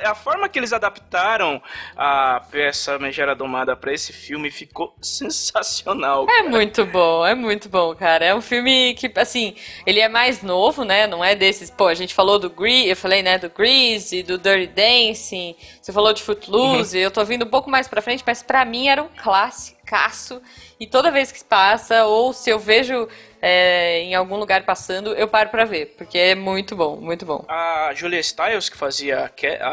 A forma que eles adaptaram a peça Megera Domada pra esse filme ficou sensacional, cara. É muito bom, cara. É um filme que, assim, ele é mais novo, né? Não é desses... Pô, a gente falou do Grease, eu falei, né, do Grease, do Dirty Dancing, você falou de Footloose, eu tô vindo um pouco mais pra frente, mas pra mim era um clássicaço. E toda vez que passa, ou se eu vejo em algum lugar passando, eu paro pra ver, porque é muito bom, muito bom. A Julia Stiles, que fazia a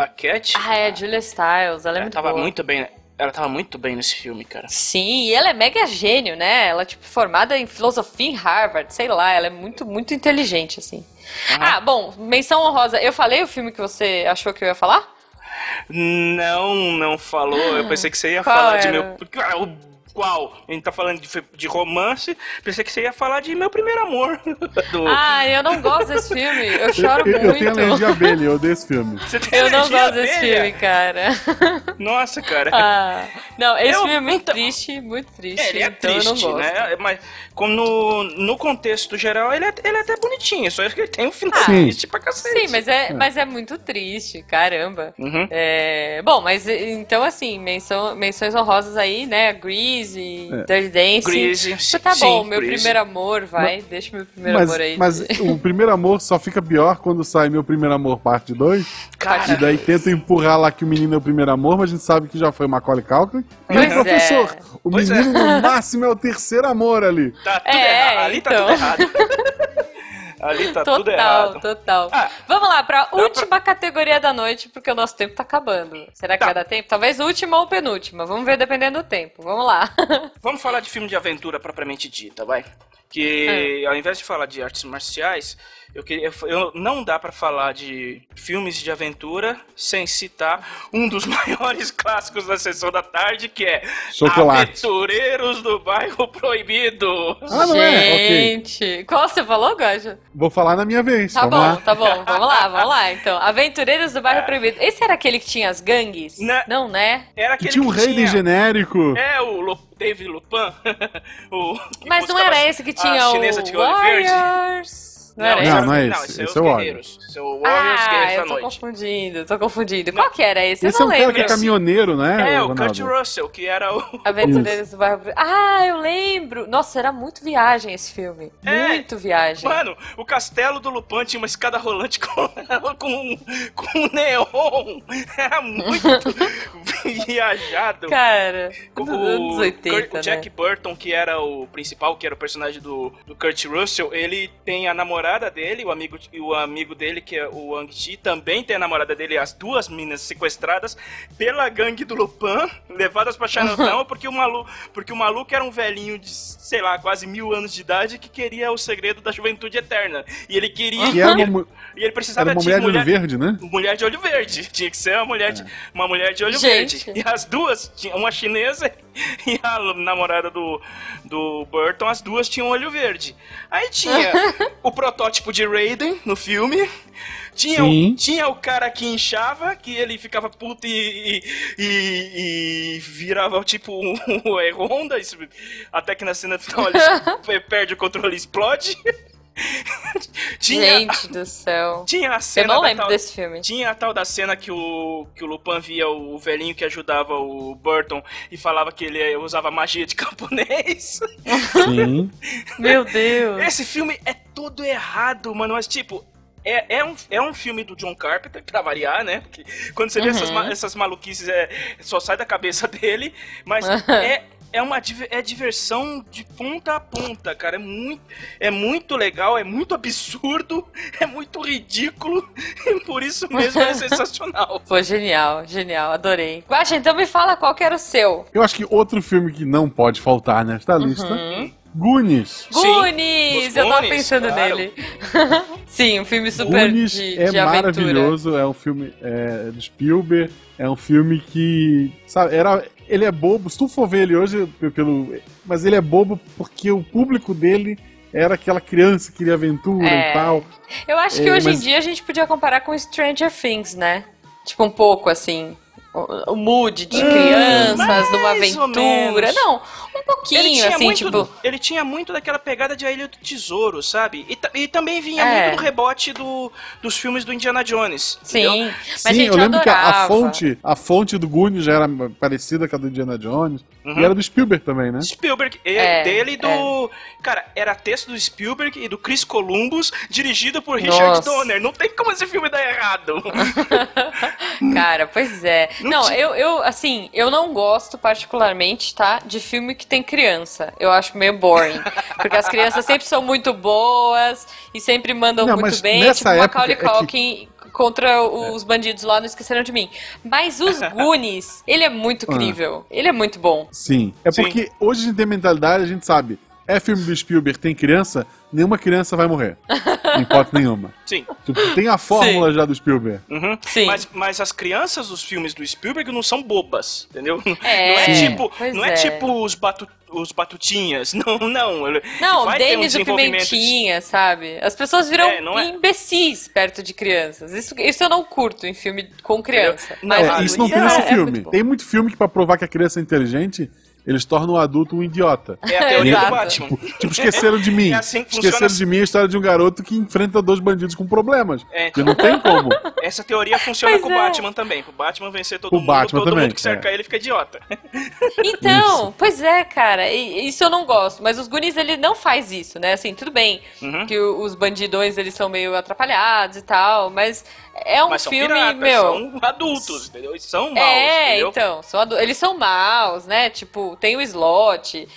Cat... Ah, é, Julia Stiles, ela é muito boa. Muito bem, né? Ela tava muito bem nesse filme, cara. Sim, e ela é mega gênio, né? Ela, tipo, formada em filosofia em Harvard, sei lá, ela é muito, muito inteligente, assim. Uhum. Ah, bom, menção honrosa, eu falei o filme que você achou que eu ia falar? Não, não falou, eu pensei que você ia falar de meu... Uau, a gente tá falando de romance, pensei que você ia falar de Meu Primeiro Amor. Ah, eu não gosto desse filme, eu choro muito. Eu tenho alergia de abelha, eu odeio esse filme. Eu não gosto desse filme, cara. Nossa, cara. Ah, não, esse filme é muito triste, muito triste. É, ele é então triste, eu não gosto. Né? Mas como no contexto geral, ele é até bonitinho, só que ele tem um final triste pra cacete. Sim, mas é muito triste, caramba. Uhum. É, bom, mas então assim, menções honrosas aí, né, Grease, Dirty Dancing. Então, tá bom, Meu Primeiro Amor, vai. Mas, deixa Meu Primeiro Amor aí. Mas o Primeiro Amor só fica pior quando sai Meu Primeiro Amor parte 2. E daí tenta empurrar lá que o menino é o primeiro amor, mas a gente sabe que já foi Macaulay Culkin. E o professor, o menino no máximo é o terceiro amor ali. Tá tudo errado. Ali então. Tá tudo errado. Ali tá tudo errado. Total. Ah, vamos lá, pra última categoria da noite, porque o nosso tempo tá acabando. Será que vai dar tempo? Talvez última ou penúltima. Vamos ver dependendo do tempo. Vamos lá. Vamos falar de filme de aventura propriamente dita, vai. Que ao invés de falar de artes marciais, não dá pra falar de filmes de aventura sem citar um dos maiores clássicos da sessão da tarde, que é Chocolate. Aventureiros do Bairro Proibido. Ah, não é? Gente, okay. Qual você falou, Gaja? Vou falar na minha vez. Tá bom. Vamos lá, então. Aventureiros do Bairro Proibido. Esse era aquele que tinha as gangues? Não, né? Era aquele que tinha um rei de genérico. É, o David Lupin. Mas não era esse que tinha a chinesa de olho verde? Não, esse é o Warriors. Esse é o Warriors que é essa noite. Tô confundindo. Qual que era esse? Eu não lembro. Esse é o cara que é caminhoneiro, né? É, o Kurt Russell, que era o... Aventureiros do Bairro Proibido. Ah, eu lembro. Nossa, era muito viagem esse filme. Muito viagem. Mano, o castelo do Lupin tinha uma escada rolante com neon. Era muito viajado. Cara, dos anos 80, né? O Jack Burton, que era o principal, que era o personagem do Kurt Russell, ele tem a namorada dele, o amigo dele, que é o Ang-Chi, também tem a namorada dele, as duas meninas sequestradas pela gangue do Lupin, levadas pra Chinatown, porque o maluco era um velhinho de, sei lá, quase 1000 anos de idade, que queria o segredo da juventude eterna. E ele queria... E ele precisava de mulher de olho verde, né? Mulher de olho verde. Tinha que ser uma mulher de olho verde. E as duas, uma chinesa e a namorada do Burton, as duas tinham olho verde. Aí tinha o protótipo de Raiden no filme. Tinha o cara que inchava, que ele ficava puto e virava tipo um E-Honda, até que na cena final ele perde o controle e explode. Gente do céu. Tinha a cena, eu não lembro desse filme. Tinha a tal da cena que o Lupin via o velhinho que ajudava o Burton e falava que ele usava magia de camponês. Sim. Meu Deus. Esse filme é todo errado, mano. Mas tipo, é um filme do John Carpenter, pra variar, né? Porque quando você vê essas maluquices, só sai da cabeça dele. Mas é diversão de ponta a ponta, cara. É muito legal, é muito absurdo, é muito ridículo. E por isso mesmo é sensacional. Foi genial, genial, adorei. Guaxa, então me fala qual que era o seu. Eu acho que outro filme que não pode faltar nesta lista... Goonies! Eu tava pensando nele. Sim, um filme super de aventura. É maravilhoso, é um filme do Spielberg, é um filme que, sabe, ele é bobo, se tu for ver ele hoje, mas ele é bobo porque o público dele era aquela criança que queria aventura e tal. Eu acho que hoje em dia a gente podia comparar com Stranger Things, né? Tipo, um pouco assim... o mood de crianças, de uma aventura. Não, um pouquinho, ele tinha assim, muito, tipo... Ele tinha muito daquela pegada de A Ilha do Tesouro, sabe? E também vinha muito no rebote dos filmes do Indiana Jones, sim, entendeu? Mas sim, a gente eu lembro adorava. Que a fonte do Goonies já era parecida com a do Indiana Jones. Uhum. E era do Spielberg também, né? Spielberg, dele e do... É. Cara, era texto do Spielberg e do Chris Columbus, dirigido por Richard Donner. Não tem como esse filme dar errado. Cara, pois é. Não, eu não gosto particularmente, tá? De filme que tem criança. Eu acho meio boring. Porque as crianças sempre são muito boas e sempre mandam muito bem. Tipo, Macaulay Culkin... Contra os bandidos lá, não esqueceram de mim. Mas os Goonies, ele é muito crível. Ele é muito bom. Sim. É porque hoje a gente tem mentalidade, a gente sabe. É filme do Spielberg, tem criança, nenhuma criança vai morrer. Em hipótese nenhuma. Sim. Tem a fórmula já do Spielberg. Uhum. Sim. Mas as crianças dos filmes do Spielberg não são bobas, entendeu? Não é tipo os Batutinhas. Não. Não, vai Denis ter um desenvolvimento... o Pimentinha, sabe? As pessoas viram imbecis perto de crianças. Isso eu não curto em filme com criança. Isso não tem nesse filme. Tem muito filme que, pra provar que a criança é inteligente, eles tornam o adulto um idiota. É a teoria do Batman. Tipo, esqueceram de mim. É assim que funciona. Esqueceram de mim a história de um garoto que enfrenta dois bandidos com problemas. Porque não tem como. Essa teoria funciona com o Batman também. O Batman vencer todo mundo, Batman todo também. Mundo que cerca ele fica idiota. Então, pois é, cara. Isso eu não gosto. Mas os Goonies, ele não faz isso, né? Assim, tudo bem que os bandidões, eles são meio atrapalhados e tal, mas... É um filme, piratas, meu... são adultos, entendeu? Eles são maus, entendeu? Então, eles são maus, né? Tipo, tem o Slot,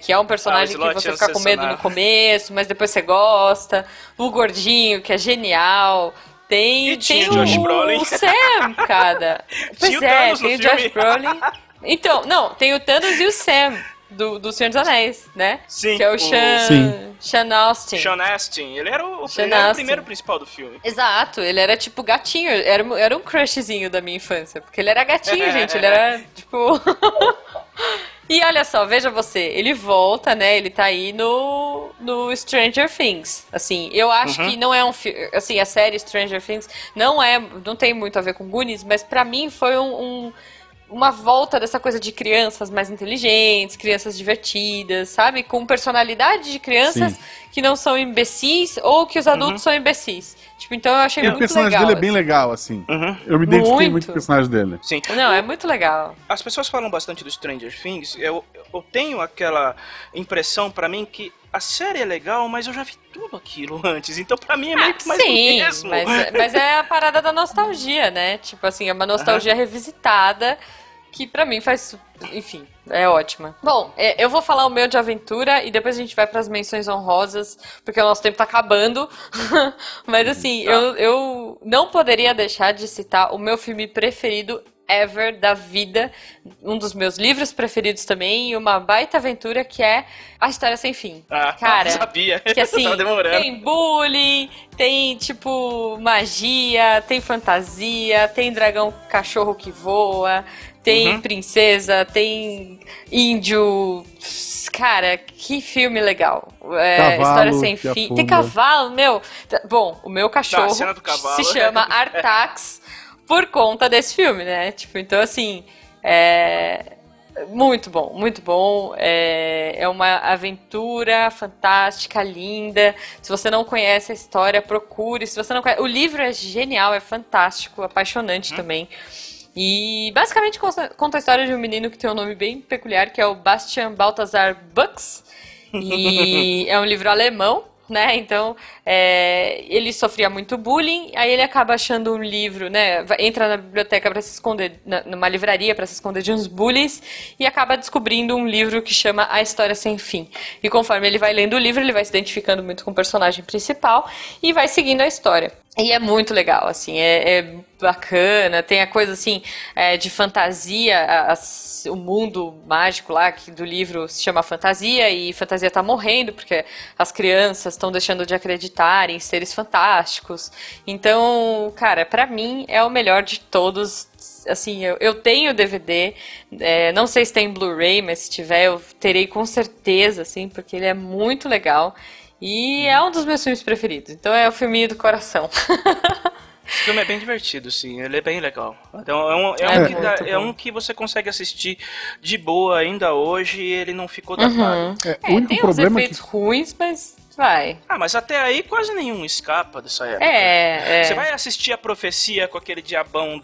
que é um personagem que você fica com medo no começo, mas depois você gosta. O Gordinho, que é genial. Tem o Sam, cara. Pois é, tem o Josh Brolin. Então, não, tem o Thanos e o Sam. Do Senhor dos Anéis, né? Sim. Que é o Sean Astin. Sean Astin. Ele era o primeiro principal do filme. Exato. Ele era tipo gatinho. Era um crushzinho da minha infância. Porque ele era gatinho, gente. Ele era tipo... E olha só, veja você. Ele volta, né? Ele tá aí no Stranger Things. Assim, eu acho que não é um filme... Assim, a série Stranger Things não tem muito a ver com Goonies, mas pra mim foi uma volta dessa coisa de crianças mais inteligentes, crianças divertidas, sabe? Com personalidade de crianças que não são imbecis ou que os adultos são imbecis. Tipo, então eu achei muito legal. O personagem dele é bem legal, assim. Uhum. Eu me identifiquei muito com o personagem dele. Sim. Não, é muito legal. As pessoas falam bastante do Stranger Things. Eu tenho aquela impressão, pra mim, que a série é legal, mas eu já vi tudo aquilo antes, então pra mim é meio que mais do mesmo. Mas é a parada da nostalgia, né? Tipo assim, é uma nostalgia revisitada que pra mim faz... Enfim, é ótima. Bom, eu vou falar o meu de aventura e depois a gente vai pras menções honrosas, porque o nosso tempo tá acabando. Mas assim, eu não poderia deixar de citar o meu filme preferido ever da vida, um dos meus livros preferidos também, e uma baita aventura que é A História Sem Fim. Cara, eu sabia. Que assim, tem bullying, tem tipo magia, tem fantasia, tem dragão cachorro que voa, tem princesa, tem índio. Cara, que filme legal. História Sem Fim. Tem cavalo, meu. Bom, o meu cachorro se chama Artax. Por conta desse filme, né? Tipo, então, assim, muito bom, muito bom. É uma aventura fantástica, linda. Se você não conhece a história, procure. Se você não conhece... O livro é genial, é fantástico, apaixonante também. E basicamente conta a história de um menino que tem um nome bem peculiar, que é o Bastian Balthasar Buchs. E é um livro alemão. Né? Então, ele sofria muito bullying, aí ele acaba achando um livro, né? Entra na biblioteca para se esconder, numa livraria para se esconder de uns bullies, e acaba descobrindo um livro que chama A História Sem Fim. E conforme ele vai lendo o livro, ele vai se identificando muito com o personagem principal e vai seguindo a história. E é muito legal, assim, é bacana, tem a coisa, assim, de fantasia, o mundo mágico lá, que do livro se chama Fantasia, e fantasia tá morrendo, porque as crianças estão deixando de acreditar em seres fantásticos. Então, cara, pra mim, é o melhor de todos. Assim, eu tenho DVD, não sei se tem Blu-ray, mas se tiver, eu terei com certeza, assim, porque ele é muito legal. E é um dos meus filmes preferidos. Então é o filminho do coração. Esse filme é bem divertido, sim. Ele é bem legal. Então, é um que você consegue assistir de boa ainda hoje e ele não ficou datado. O único problema é que... ruins, mas... vai. Ah, mas até aí quase nenhum escapa dessa época. Você vai assistir A Profecia com aquele diabão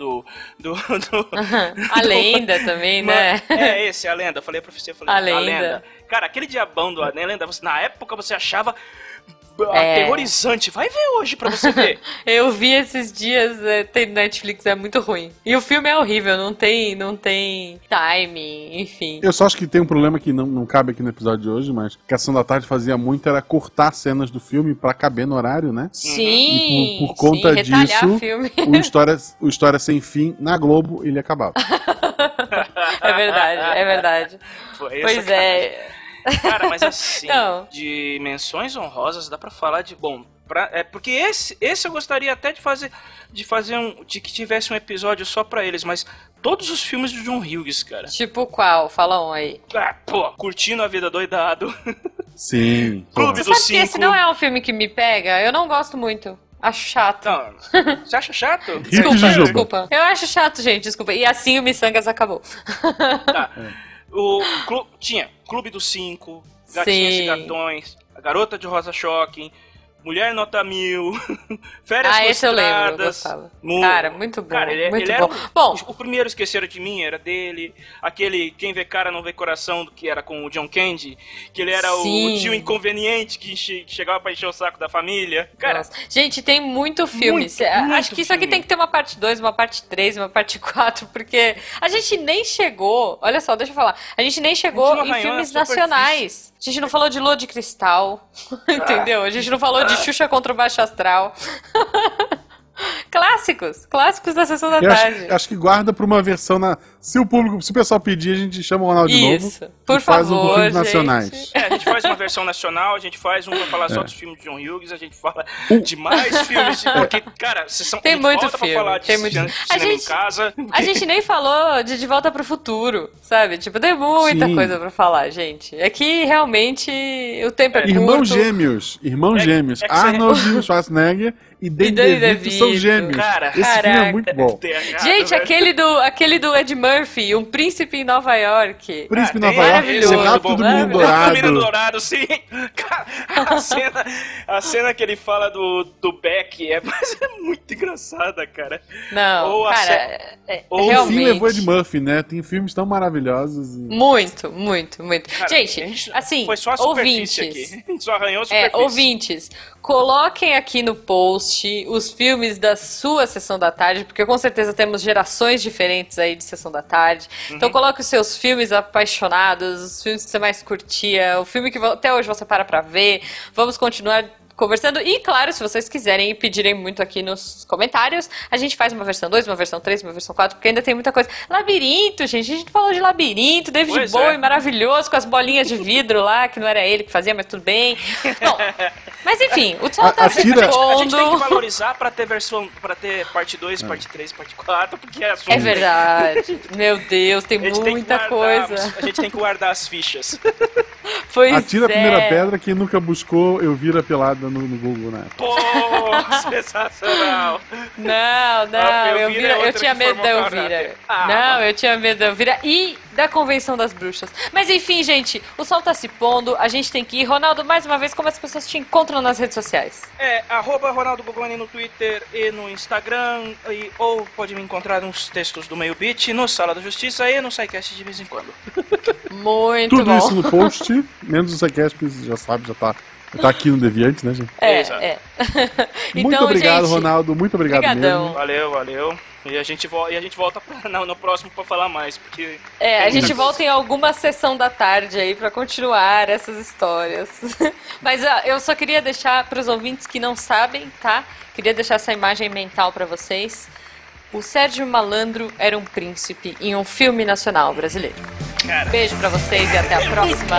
A Lenda também, né? A Lenda. Eu falei A Profecia, eu falei A Lenda. Cara, aquele diabão do A Lenda, você, na época você achava aterrorizante. Vai ver hoje pra você ver. Eu vi esses dias, tem Netflix, é muito ruim. E o filme é horrível, não tem timing, enfim. Eu só acho que tem um problema que não cabe aqui no episódio de hoje, mas que a Sessão da Tarde fazia muito era cortar cenas do filme pra caber no horário, né? Sim! E por conta disso, o filme. O História Sem Fim, na Globo, ele acabava. É verdade. Cara, mas assim, de menções honrosas dá pra falar de... Bom, porque esse eu gostaria até de que tivesse um episódio só pra eles, mas todos os filmes de John Hughes, cara. Tipo qual? Fala um aí. Curtindo a Vida Doidado. Sim. Clube dos Cinco. Esse não é um filme que me pega? Eu não gosto muito. Acho chato. Não, você acha chato? Desculpa. Eu acho chato, gente, desculpa. E assim o Missangas acabou. Tá. Tinha Clube dos Cinco, Gatinhas e Gatões, A Garota de Rosa Shocking, Mulher Nota 1000, Férias Frustradas. Esse eu lembro, eu gostava. Cara, muito bom. Cara, ele era bom. O primeiro Esqueceram de Mim era dele. Aquele Quem Vê Cara Não Vê Coração, que era com o John Candy, que ele era o tio inconveniente que chegava pra encher o saco da família. Cara, nossa. Gente, tem muito filme. Acho que isso aqui tem que ter uma parte 2, uma parte 3, uma parte 4, porque a gente nem chegou, olha só, deixa eu falar, a gente nem chegou em filmes nacionais. A gente não falou de Lua de Cristal, entendeu? A gente não falou de Xuxa contra o Baixo Astral. Clássicos da Sessão da Tarde. Acho que guarda pra uma versão se o pessoal pedir, a gente chama o Ronaldo de novo. Isso, por favor, faz um nacionais. A gente faz uma versão nacional, a gente faz um pra falar só dos filmes de John Hughes, a gente fala de mais filmes, porque, cara, tem muito filme. Pra falar de cinema em casa. A gente nem falou de Volta pro Futuro, sabe? Tipo, tem muita coisa pra falar, gente. É que, realmente, o tempo é curto. Irmãos gêmeos. Arnold Schwarzenegger e Danny DeVito são gêmeos. Esse filme é muito bom. Gente, aquele do Ed Murphy, Um Príncipe em Nova York. Príncipe em Nova York, O Rato do Menino Dourado. Sim. Cara, a cena que ele fala do Beck mas é muito engraçada, cara. Não, realmente. O fim levou Ed Murphy, né? Tem filmes tão maravilhosos. Muito, muito, muito. Cara, gente, assim, foi só a superfície aqui. A gente só arranhou a superfície. Ouvintes, coloquem aqui no post os filmes da sua Sessão da Tarde, porque com certeza temos gerações diferentes aí de Sessão da Tarde. Então coloque os seus filmes apaixonados, os filmes que você mais curtia, o filme que até hoje você pra ver. Vamos continuar conversando. E, claro, se vocês quiserem e pedirem muito aqui nos comentários, a gente faz uma versão 2, uma versão 3, uma versão 4, porque ainda tem muita coisa. Labirinto, gente. A gente falou de Labirinto. David Bowie, maravilhoso, com as bolinhas de vidro lá, que não era ele que fazia, mas tudo bem. Bom, mas, enfim, o pessoal tá se A gente tem que valorizar pra ter parte 2, parte 3, parte 4, porque é assunto. É verdade. Meu Deus, tem muita coisa. A gente tem que guardar as fichas. Pois Atira a primeira pedra, quem nunca buscou, eu viro a pelada no Google, né? Pô, sensacional! Não, eu tinha medo da Elvira. Eu tinha medo da Elvira e da Convenção das Bruxas. Mas enfim, gente, o sol tá se pondo, a gente tem que ir. Ronaldo, mais uma vez, como as pessoas te encontram nas redes sociais? @Ronaldo Gogoni no Twitter e no Instagram, ou pode me encontrar nos textos do Meio Beat, no Sala da Justiça e no SciCast de vez em quando. Muito bom. Tudo isso no post, menos o SciCast, porque você já sabe, já tá aqui no Deviante, né, gente? Muito então, obrigado, gente, Ronaldo. Muito obrigado mesmo. Valeu. E a gente volta no próximo pra falar mais, porque... a gente volta em alguma Sessão da Tarde aí pra continuar essas histórias. Mas eu só queria deixar pros ouvintes que não sabem, tá? Queria deixar essa imagem mental pra vocês. O Sérgio Malandro era um príncipe em um filme nacional brasileiro. Cara. Beijo pra vocês e até a próxima.